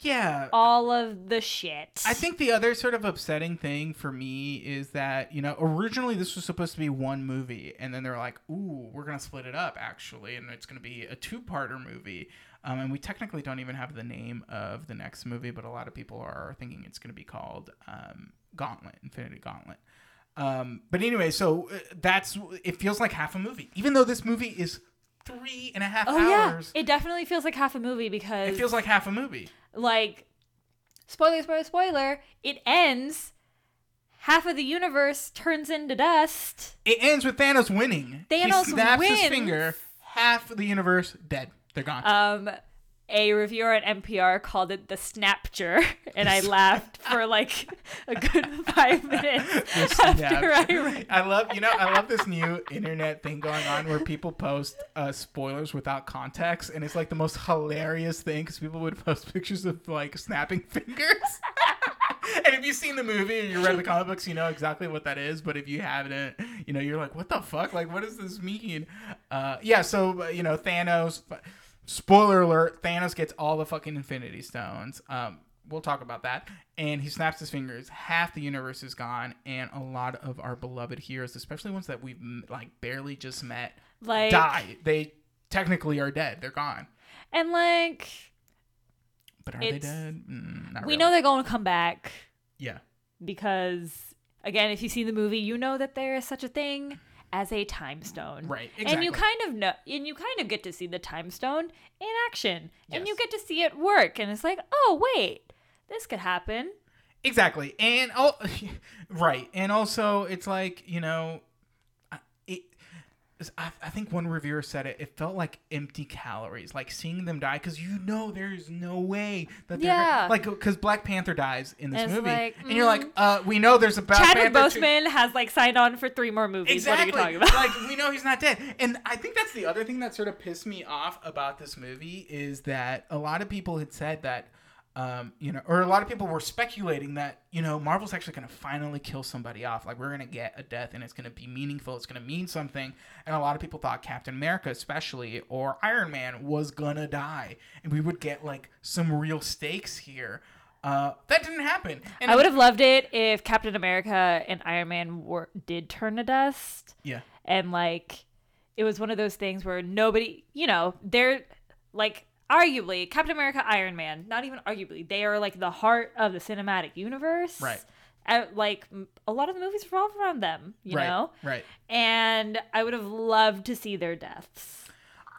yeah. all of the shit. I think the other sort of upsetting thing for me is that, you know, originally this was supposed to be one movie, and then they were like, ooh, we're gonna split it up actually, and it's gonna be a two-parter movie. Um, and we technically don't even have the name of the next movie, but a lot of people are thinking it's going to be called um, Gauntlet, Infinity Gauntlet. Um, but anyway, so that's it feels like half a movie, even though this movie is three and a half oh, hours. Yeah. It definitely feels like half a movie because... It feels like half a movie. Like, spoiler, spoiler, spoiler, it ends... Half of the universe turns into dust. It ends with Thanos winning. Thanos He snaps wins. his finger, half of the universe dead. They're gone. Um, a reviewer at N P R called it the snapture, and I laughed for like a good five minutes after I read it. I love, you know, I love this new internet thing going on where people post uh, spoilers without context, and it's like the most hilarious thing because people would post pictures of like snapping fingers. And if you've seen the movie and you read the comic books, you know exactly what that is. But if you haven't, you know, you're like, what the fuck? Like, what does this mean? Uh, yeah, so, you know, Thanos, spoiler alert, Thanos gets all the fucking Infinity Stones. Um, we'll talk about that. And he snaps his fingers. Half the universe is gone. And a lot of our beloved heroes, especially ones that we've, like, barely just met, like, die. They technically are dead. They're gone. And, like... But are it's, they dead? Mm, not we really. know they're going to come back. Yeah. Because, again, if you see the movie, you know that there is such a thing as a time stone. Right, exactly. And you kind of know, and you kind of get to see the time stone in action. Yes. And you get to see it work. And it's like, oh, wait, this could happen. Exactly. And, oh, right. And also, it's like, you know, it, I, I think one reviewer said it, it felt like empty calories, like seeing them die, because you know there's no way that they're yeah. like, because Black Panther dies in this it's movie, like, and mm. you're like, uh, we know there's a Black Chadwick Panther Boseman two. Has like signed on for three more movies. Exactly. What are you talking about? Like, we know he's not dead, and I think that's the other thing that sort of pissed me off about this movie is that a lot of people had said that, um, you know, or a lot of people were speculating that, you know, Marvel's actually going to finally kill somebody off. Like, we're going to get a death and it's going to be meaningful. It's going to mean something. And a lot of people thought Captain America, especially, or Iron Man was going to die. And we would get, like, some real stakes here. Uh, that didn't happen. And I would have loved it if Captain America and Iron Man were, did turn to dust. Yeah. And, like, it was one of those things where nobody, you know, they're, like... Arguably, Captain America, Iron Man, not even arguably, they are like the heart of the cinematic universe. Right. I, like, a lot of the movies revolve around them, you right, know? Right. And I would have loved to see their deaths.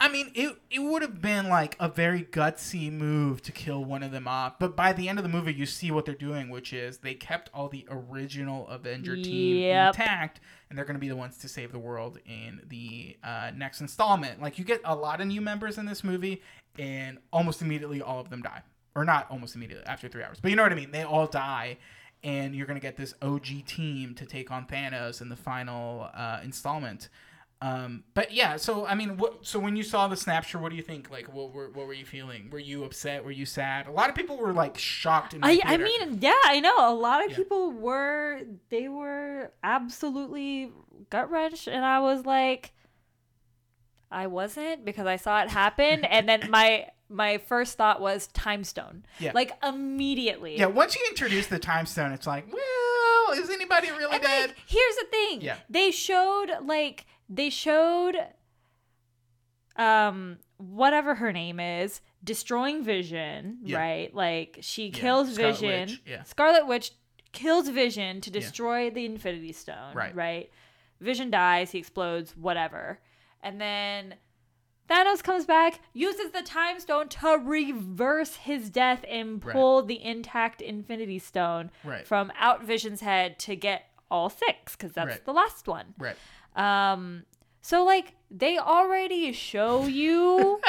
I mean, it it would have been like a very gutsy move to kill one of them off. But by the end of the movie, you see what they're doing, which is they kept all the original Avenger team yep. intact. And they're going to be the ones to save the world in the uh, next installment. Like, you get a lot of new members in this movie. And almost immediately, all of them die. Or not almost immediately, after three hours. But you know what I mean? They all die. And you're going to get this O G team to take on Thanos in the final uh, installment. Um, but yeah, so I mean, what, so when you saw the snapshot, what do you think? Like, what were what were you feeling? Were you upset? Were you sad? A lot of people were like shocked. In the I, I mean, yeah, I know a lot of yeah. people were. They were absolutely gut wrenched, and I was like, I wasn't, because I saw it happen, and then my. My first thought was time stone. Yeah. Like immediately. Yeah. Once you introduce the time stone, it's like, well, is anybody really and dead? Like, here's the thing. Yeah. They showed like they showed, um, whatever her name is, destroying Vision, yeah. right? Like she yeah. kills Scarlet Vision. Witch. Yeah. Scarlet Witch kills Vision to destroy yeah. the Infinity Stone. Right. Right. Vision dies. He explodes. Whatever. And then Thanos comes back, uses the time stone to reverse his death and pull right. the intact Infinity Stone right. from out Vision's head to get all six, because that's right. the last one. Right. Um. So, like, they already show you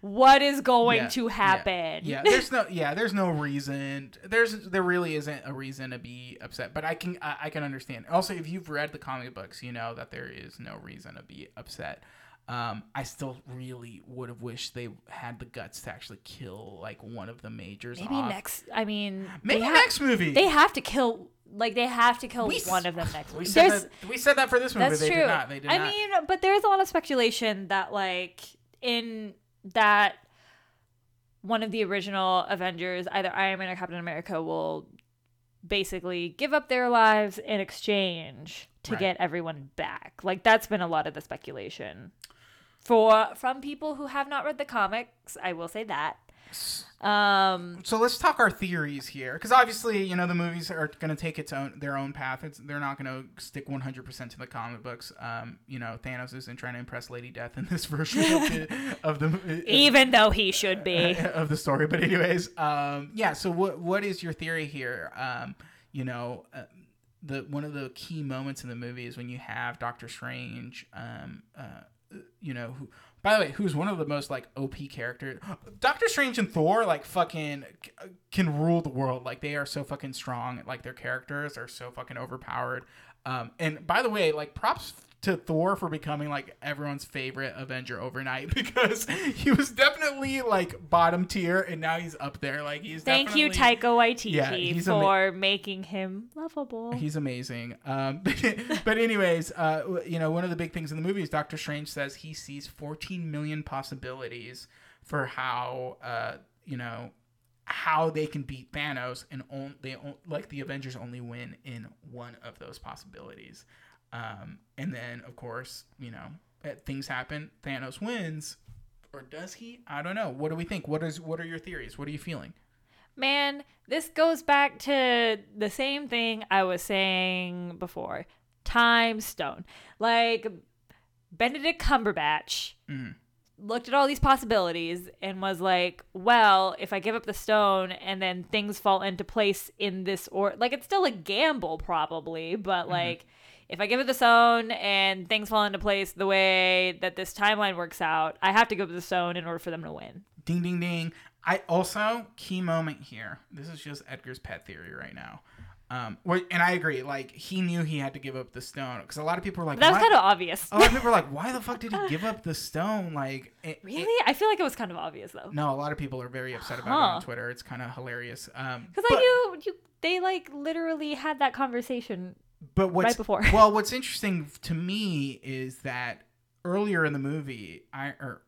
what is going yeah, to happen. Yeah, yeah. There's no. Yeah. There's no reason. There's there really isn't a reason to be upset. But I can I, I can understand. Also, if you've read the comic books, you know that there is no reason to be upset. Um, I still really would have wished they had the guts to actually kill like one of the majors. Maybe off. next. I mean, maybe ha- next movie. They have to kill. Like they have to kill we one s- of them next. We said that, we said that for this movie. That's they true. Did not. They did I not. I mean, but there's a lot of speculation that like in that one of the original Avengers, either Iron Man or Captain America, will basically give up their lives in exchange to right. get everyone back. Like that's been a lot of the speculation. For from people who have not read the comics, I will say that. Um, so let's talk our theories here, because obviously, you know, the movies are going to take its own their own path. It's, they're not going to stick one hundred percent to the comic books. Um, you know, Thanos isn't trying to impress Lady Death in this version of the, of the even of, though he should be of the story. But anyways, um, yeah. So what what is your theory here? Um, you know, uh, the one of the key moments in the movie is when you have Doctor Strange. Um, uh, You know, who, by the way, who's one of the most like O P characters. Doctor Strange and Thor like fucking c- can rule the world. Like they are so fucking strong. Like their characters are so fucking overpowered. Um, and by the way, like props to Thor for becoming like everyone's favorite Avenger overnight, because he was definitely like bottom tier and now he's up there. Like he's thank you Taika Waititi yeah, for ama- making him lovable. He's amazing. Um, but anyways, uh, you know, one of the big things in the movie is Doctor Strange says he sees fourteen million possibilities for how uh, you know how they can beat Thanos, and on- they on- like the Avengers only win in one of those possibilities. Um, and then, of course, you know, things happen. Thanos wins, or does he? I don't know. What do we think? What is? What are your theories? What are you feeling? Man, this goes back to the same thing I was saying before. Time stone. Like, Benedict Cumberbatch mm. looked at all these possibilities and was like, well, if I give up the stone and then things fall into place in this or... Like, it's still a gamble, probably, but, like... Mm-hmm. If I give it the stone and things fall into place the way that this timeline works out, I have to give it the stone in order for them to win. Ding, ding, ding. I also, key moment here. This is just Edgar's pet theory right now. Um, and I agree. Like, he knew he had to give up the stone, because a lot of people were like, that was why? Kind of obvious. A lot of people were like, why the fuck did he give up the stone? Like, it, really? It, I feel like it was kind of obvious though. No, a lot of people are very upset about huh. it on Twitter. It's kind of hilarious. Um, because like you, you, they like literally had that conversation. But what's, right before. Well, what's interesting to me is that earlier in the movie, I, or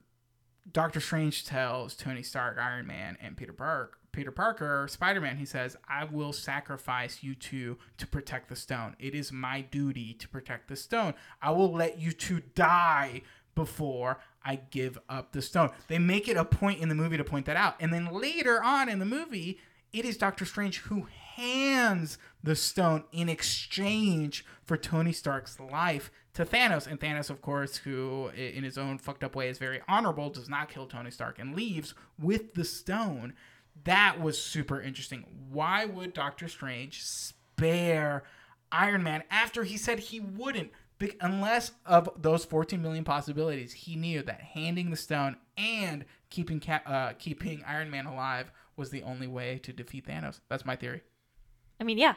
Doctor Strange tells Tony Stark, Iron Man, and Peter Park, Peter Parker, Spider-Man, he says, I will sacrifice you two to protect the stone. It is my duty to protect the stone. I will let you two die before I give up the stone. They make it a point in the movie to point that out. And then later on in the movie, it is Doctor Strange who hands the stone in exchange for Tony Stark's life to Thanos. And Thanos, of course, who in his own fucked up way is very honorable, does not kill Tony Stark and leaves with the stone. That was super interesting. Why would Doctor Strange spare Iron Man after he said he wouldn't? Unless of those fourteen million possibilities, he knew that handing the stone and keeping ca- uh, keeping Iron Man alive was the only way to defeat Thanos. That's my theory. I mean, yeah.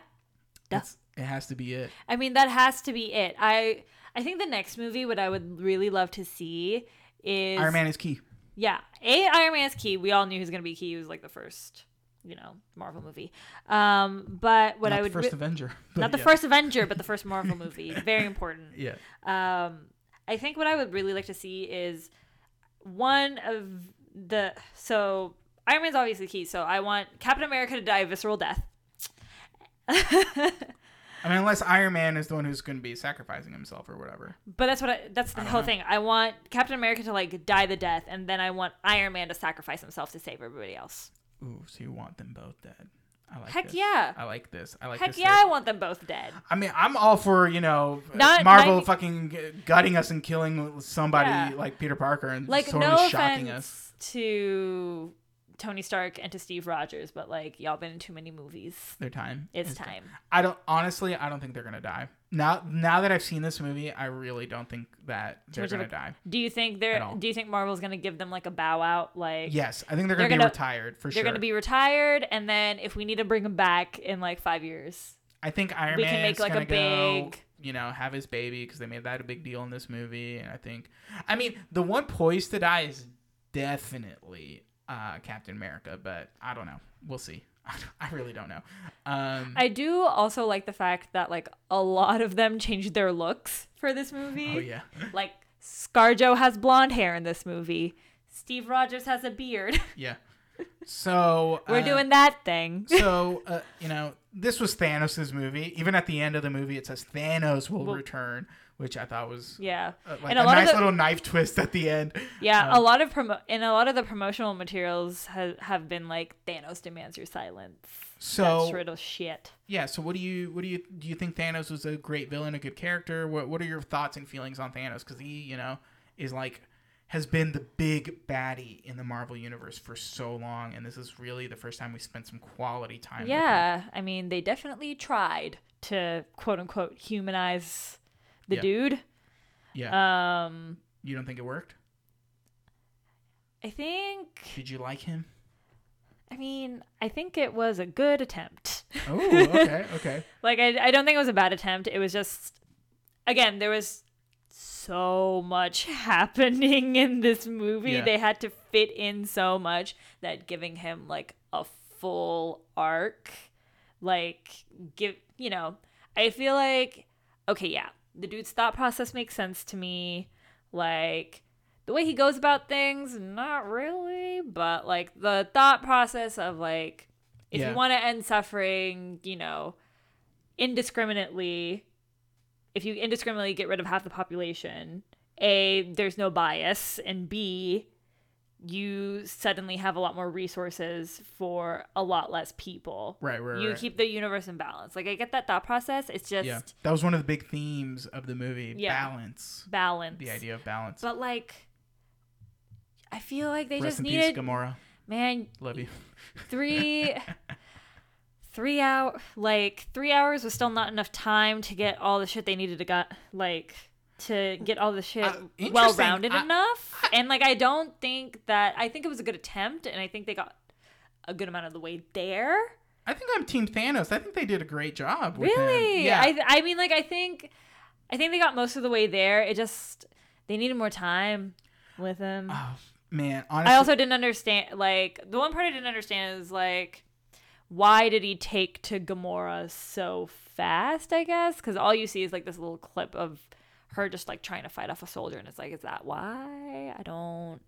That's It has to be it. I mean, that has to be it. I I think the next movie, what I would really love to see is... Iron Man is key. Yeah. A, Iron Man is key. We all knew he was going to be key. He was like the first, you know, Marvel movie. Um, but what not I would... Not the first re- Avenger. Not yeah. the first Avenger, but the first Marvel movie. Very important. Yeah. Um, I think what I would really like to see is one of the... So, Iron Man's obviously key. So, I want Captain America to die a visceral death. I mean, unless Iron Man is the one who's going to be sacrificing himself or whatever. But that's what I, that's the I whole know. thing. I want Captain America to like die the death, and then I want Iron Man to sacrifice himself to save everybody else. Ooh, so you want them both dead? I like Heck this. yeah! I like this. I like Heck this. Heck yeah! Thing. I want them both dead. I mean, I'm all for you know Not, Marvel might... fucking gutting us and killing somebody yeah. like Peter Parker and like totally no shocking offense us to. Tony Stark and to Steve Rogers, but like y'all been in too many movies. Their time. It's, it's time. time. I don't honestly. I don't think they're gonna die. Now, now that I've seen this movie, I really don't think that they're gonna a, die. Do you think they're? Do you think Marvel's gonna give them like a bow out? Like yes, I think they're gonna, they're gonna be gonna, retired for they're sure. They're gonna be retired, and then if we need to bring them back in like five years, I think Iron we Man can make is like a big. Go, you know, have his baby because they made that a big deal in this movie, and I think, I mean, the one poised to die is definitely. Uh, Captain America, but I don't know. We'll see. I really don't know. Um, I do also like the fact that like a lot of them changed their looks for this movie. Oh yeah. Like ScarJo has blonde hair in this movie. Steve Rogers has a beard. Yeah. So we're uh, doing that thing. so uh, you know, this was Thanos' movie. Even at the end of the movie, it says Thanos will well, return. Which I thought was yeah, uh, like and a, a nice the, little knife twist at the end. Yeah, um, a lot of promo and a lot of the promotional materials ha- have been like Thanos demands your silence. So that's riddle shit. Yeah. So what do you what do you do? You think Thanos was a great villain, a good character? What What are your thoughts and feelings on Thanos? Because he, you know, is like has been the big baddie in the Marvel universe for so long, and this is really the first time we spent some quality time. Yeah, with him. I mean, they definitely tried to quote unquote humanize. The yeah. dude. Yeah. Um, you don't think it worked? I think... Did you like him? I mean, I think it was a good attempt. Oh, okay, okay. Like, I, I don't think it was a bad attempt. It was just... Again, there was so much happening in this movie. Yeah. They had to fit in so much that giving him, like, a full arc, like, give you know, I feel like... Okay, yeah. The dude's thought process makes sense to me. Like, the way he goes about things, not really. But, like, the thought process of, like, if yeah. you want to end suffering, you know, indiscriminately, if you indiscriminately get rid of half the population, A, there's no bias. And B, you suddenly have a lot more resources for a lot less people. Right, right, You right. keep the universe in balance. Like, I get that thought process. It's just... Yeah. That was one of the big themes of the movie. Yeah. Balance. Balance. The idea of balance. But, like, I feel like they Rest just needed... Rest in peace, Gamora. Man. Love you. Three... three hours... Like, three hours was still not enough time to get all the shit they needed to get... Like... to get all the shit uh, well-rounded I, enough. I, and, like, I don't think that... I think it was a good attempt, and I think they got a good amount of the way there. I think I'm Team Thanos. I think they did a great job with Really? Him. Yeah. I, I mean, like, I think... I think they got most of the way there. It just... They needed more time with him. Oh, man. Honestly, I also didn't understand... Like, the one part I didn't understand is, like, why did he take to Gamora so fast, I guess? Because all you see is, like, this little clip of... her just like trying to fight off a soldier, and it's like, is that why? I don't.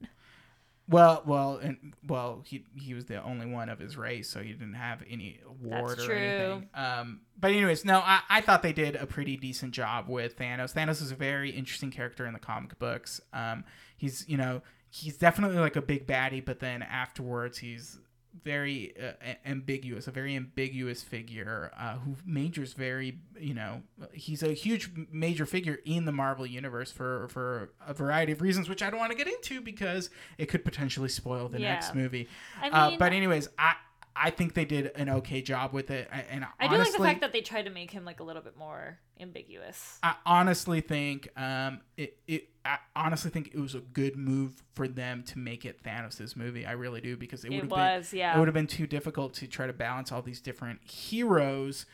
Well, well, and well, he he was the only one of his race, so he didn't have any award That's or true. anything. Um, but anyways, no, I, I thought they did a pretty decent job with Thanos. Thanos is a very interesting character in the comic books. Um, he's you know he's definitely like a big baddie, but then afterwards he's very uh, ambiguous, a very ambiguous figure uh, who majors very, you know, he's a huge major figure in the Marvel universe for, for a variety of reasons, which I don't want to get into because it could potentially spoil the yeah. next movie. I mean, uh, but anyways, I, I think they did an okay job with it. And I honestly, do like the fact that they tried to make him like a little bit more ambiguous. I honestly think um, it, it, I honestly think it was a good move for them to make it Thanos' movie. I really do, because it would have been, yeah. it would have been too difficult to try to balance all these different heroes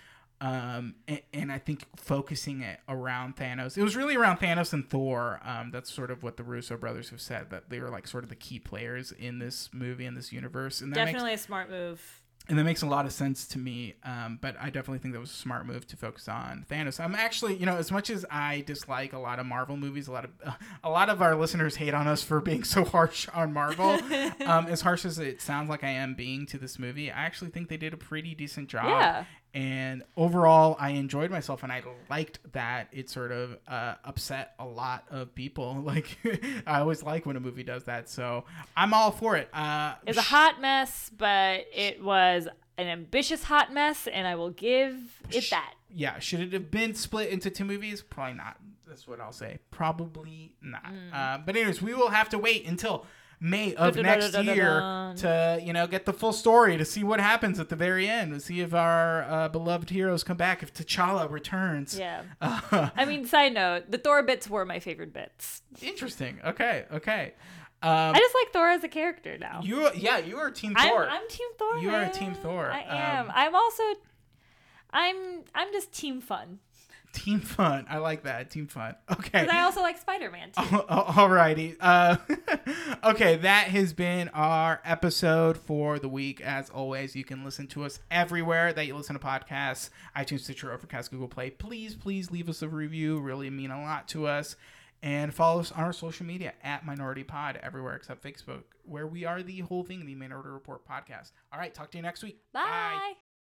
Um, and, and I think focusing it around Thanos, it was really around Thanos and Thor. Um, that's sort of what the Russo brothers have said, that they were like sort of the key players in this movie, in this universe. And that definitely makes, a smart move. And that makes a lot of sense to me. Um, but I definitely think that was a smart move to focus on Thanos. I'm actually, you know, as much as I dislike a lot of Marvel movies, a lot of uh, a lot of our listeners hate on us for being so harsh on Marvel. um, as harsh as it sounds like I am being to this movie, I actually think they did a pretty decent job. Yeah. And overall, I enjoyed myself, and I liked that it sort of uh, upset a lot of people. Like, I always like when a movie does that, so I'm all for it. Uh, it's a hot mess, but it was an ambitious hot mess, and I will give it that. Yeah, should it have been split into two movies? Probably not. That's what I'll say. Probably not. Mm. Uh, but anyways, we will have to wait until May of next year to, you know, get the full story, to see what happens at the very end, to see if our uh, beloved heroes come back, if T'Challa returns. Yeah. Uh, I mean, side note, the Thor bits were my favorite bits. Interesting. Okay. Okay. Um, I just like Thor as a character now. You, yeah, you are Team Thor. I'm, I'm Team Thor. You are Team Thor. I am. Um, I'm also, I'm, I'm just Team Fun. Team Fun. I like that. Team Fun. Okay. Because I also like Spider-Man too. Oh, oh, alrighty. Uh, okay, that has been our episode for the week. As always, you can listen to us everywhere that you listen to podcasts. iTunes, Stitcher, Overcast, Google Play. Please, please leave us a review. Really mean a lot to us. And follow us on our social media at Minority Pod, everywhere except Facebook, where we are the whole thing, the Minority Report podcast. All right, talk to you next week. Bye. Bye.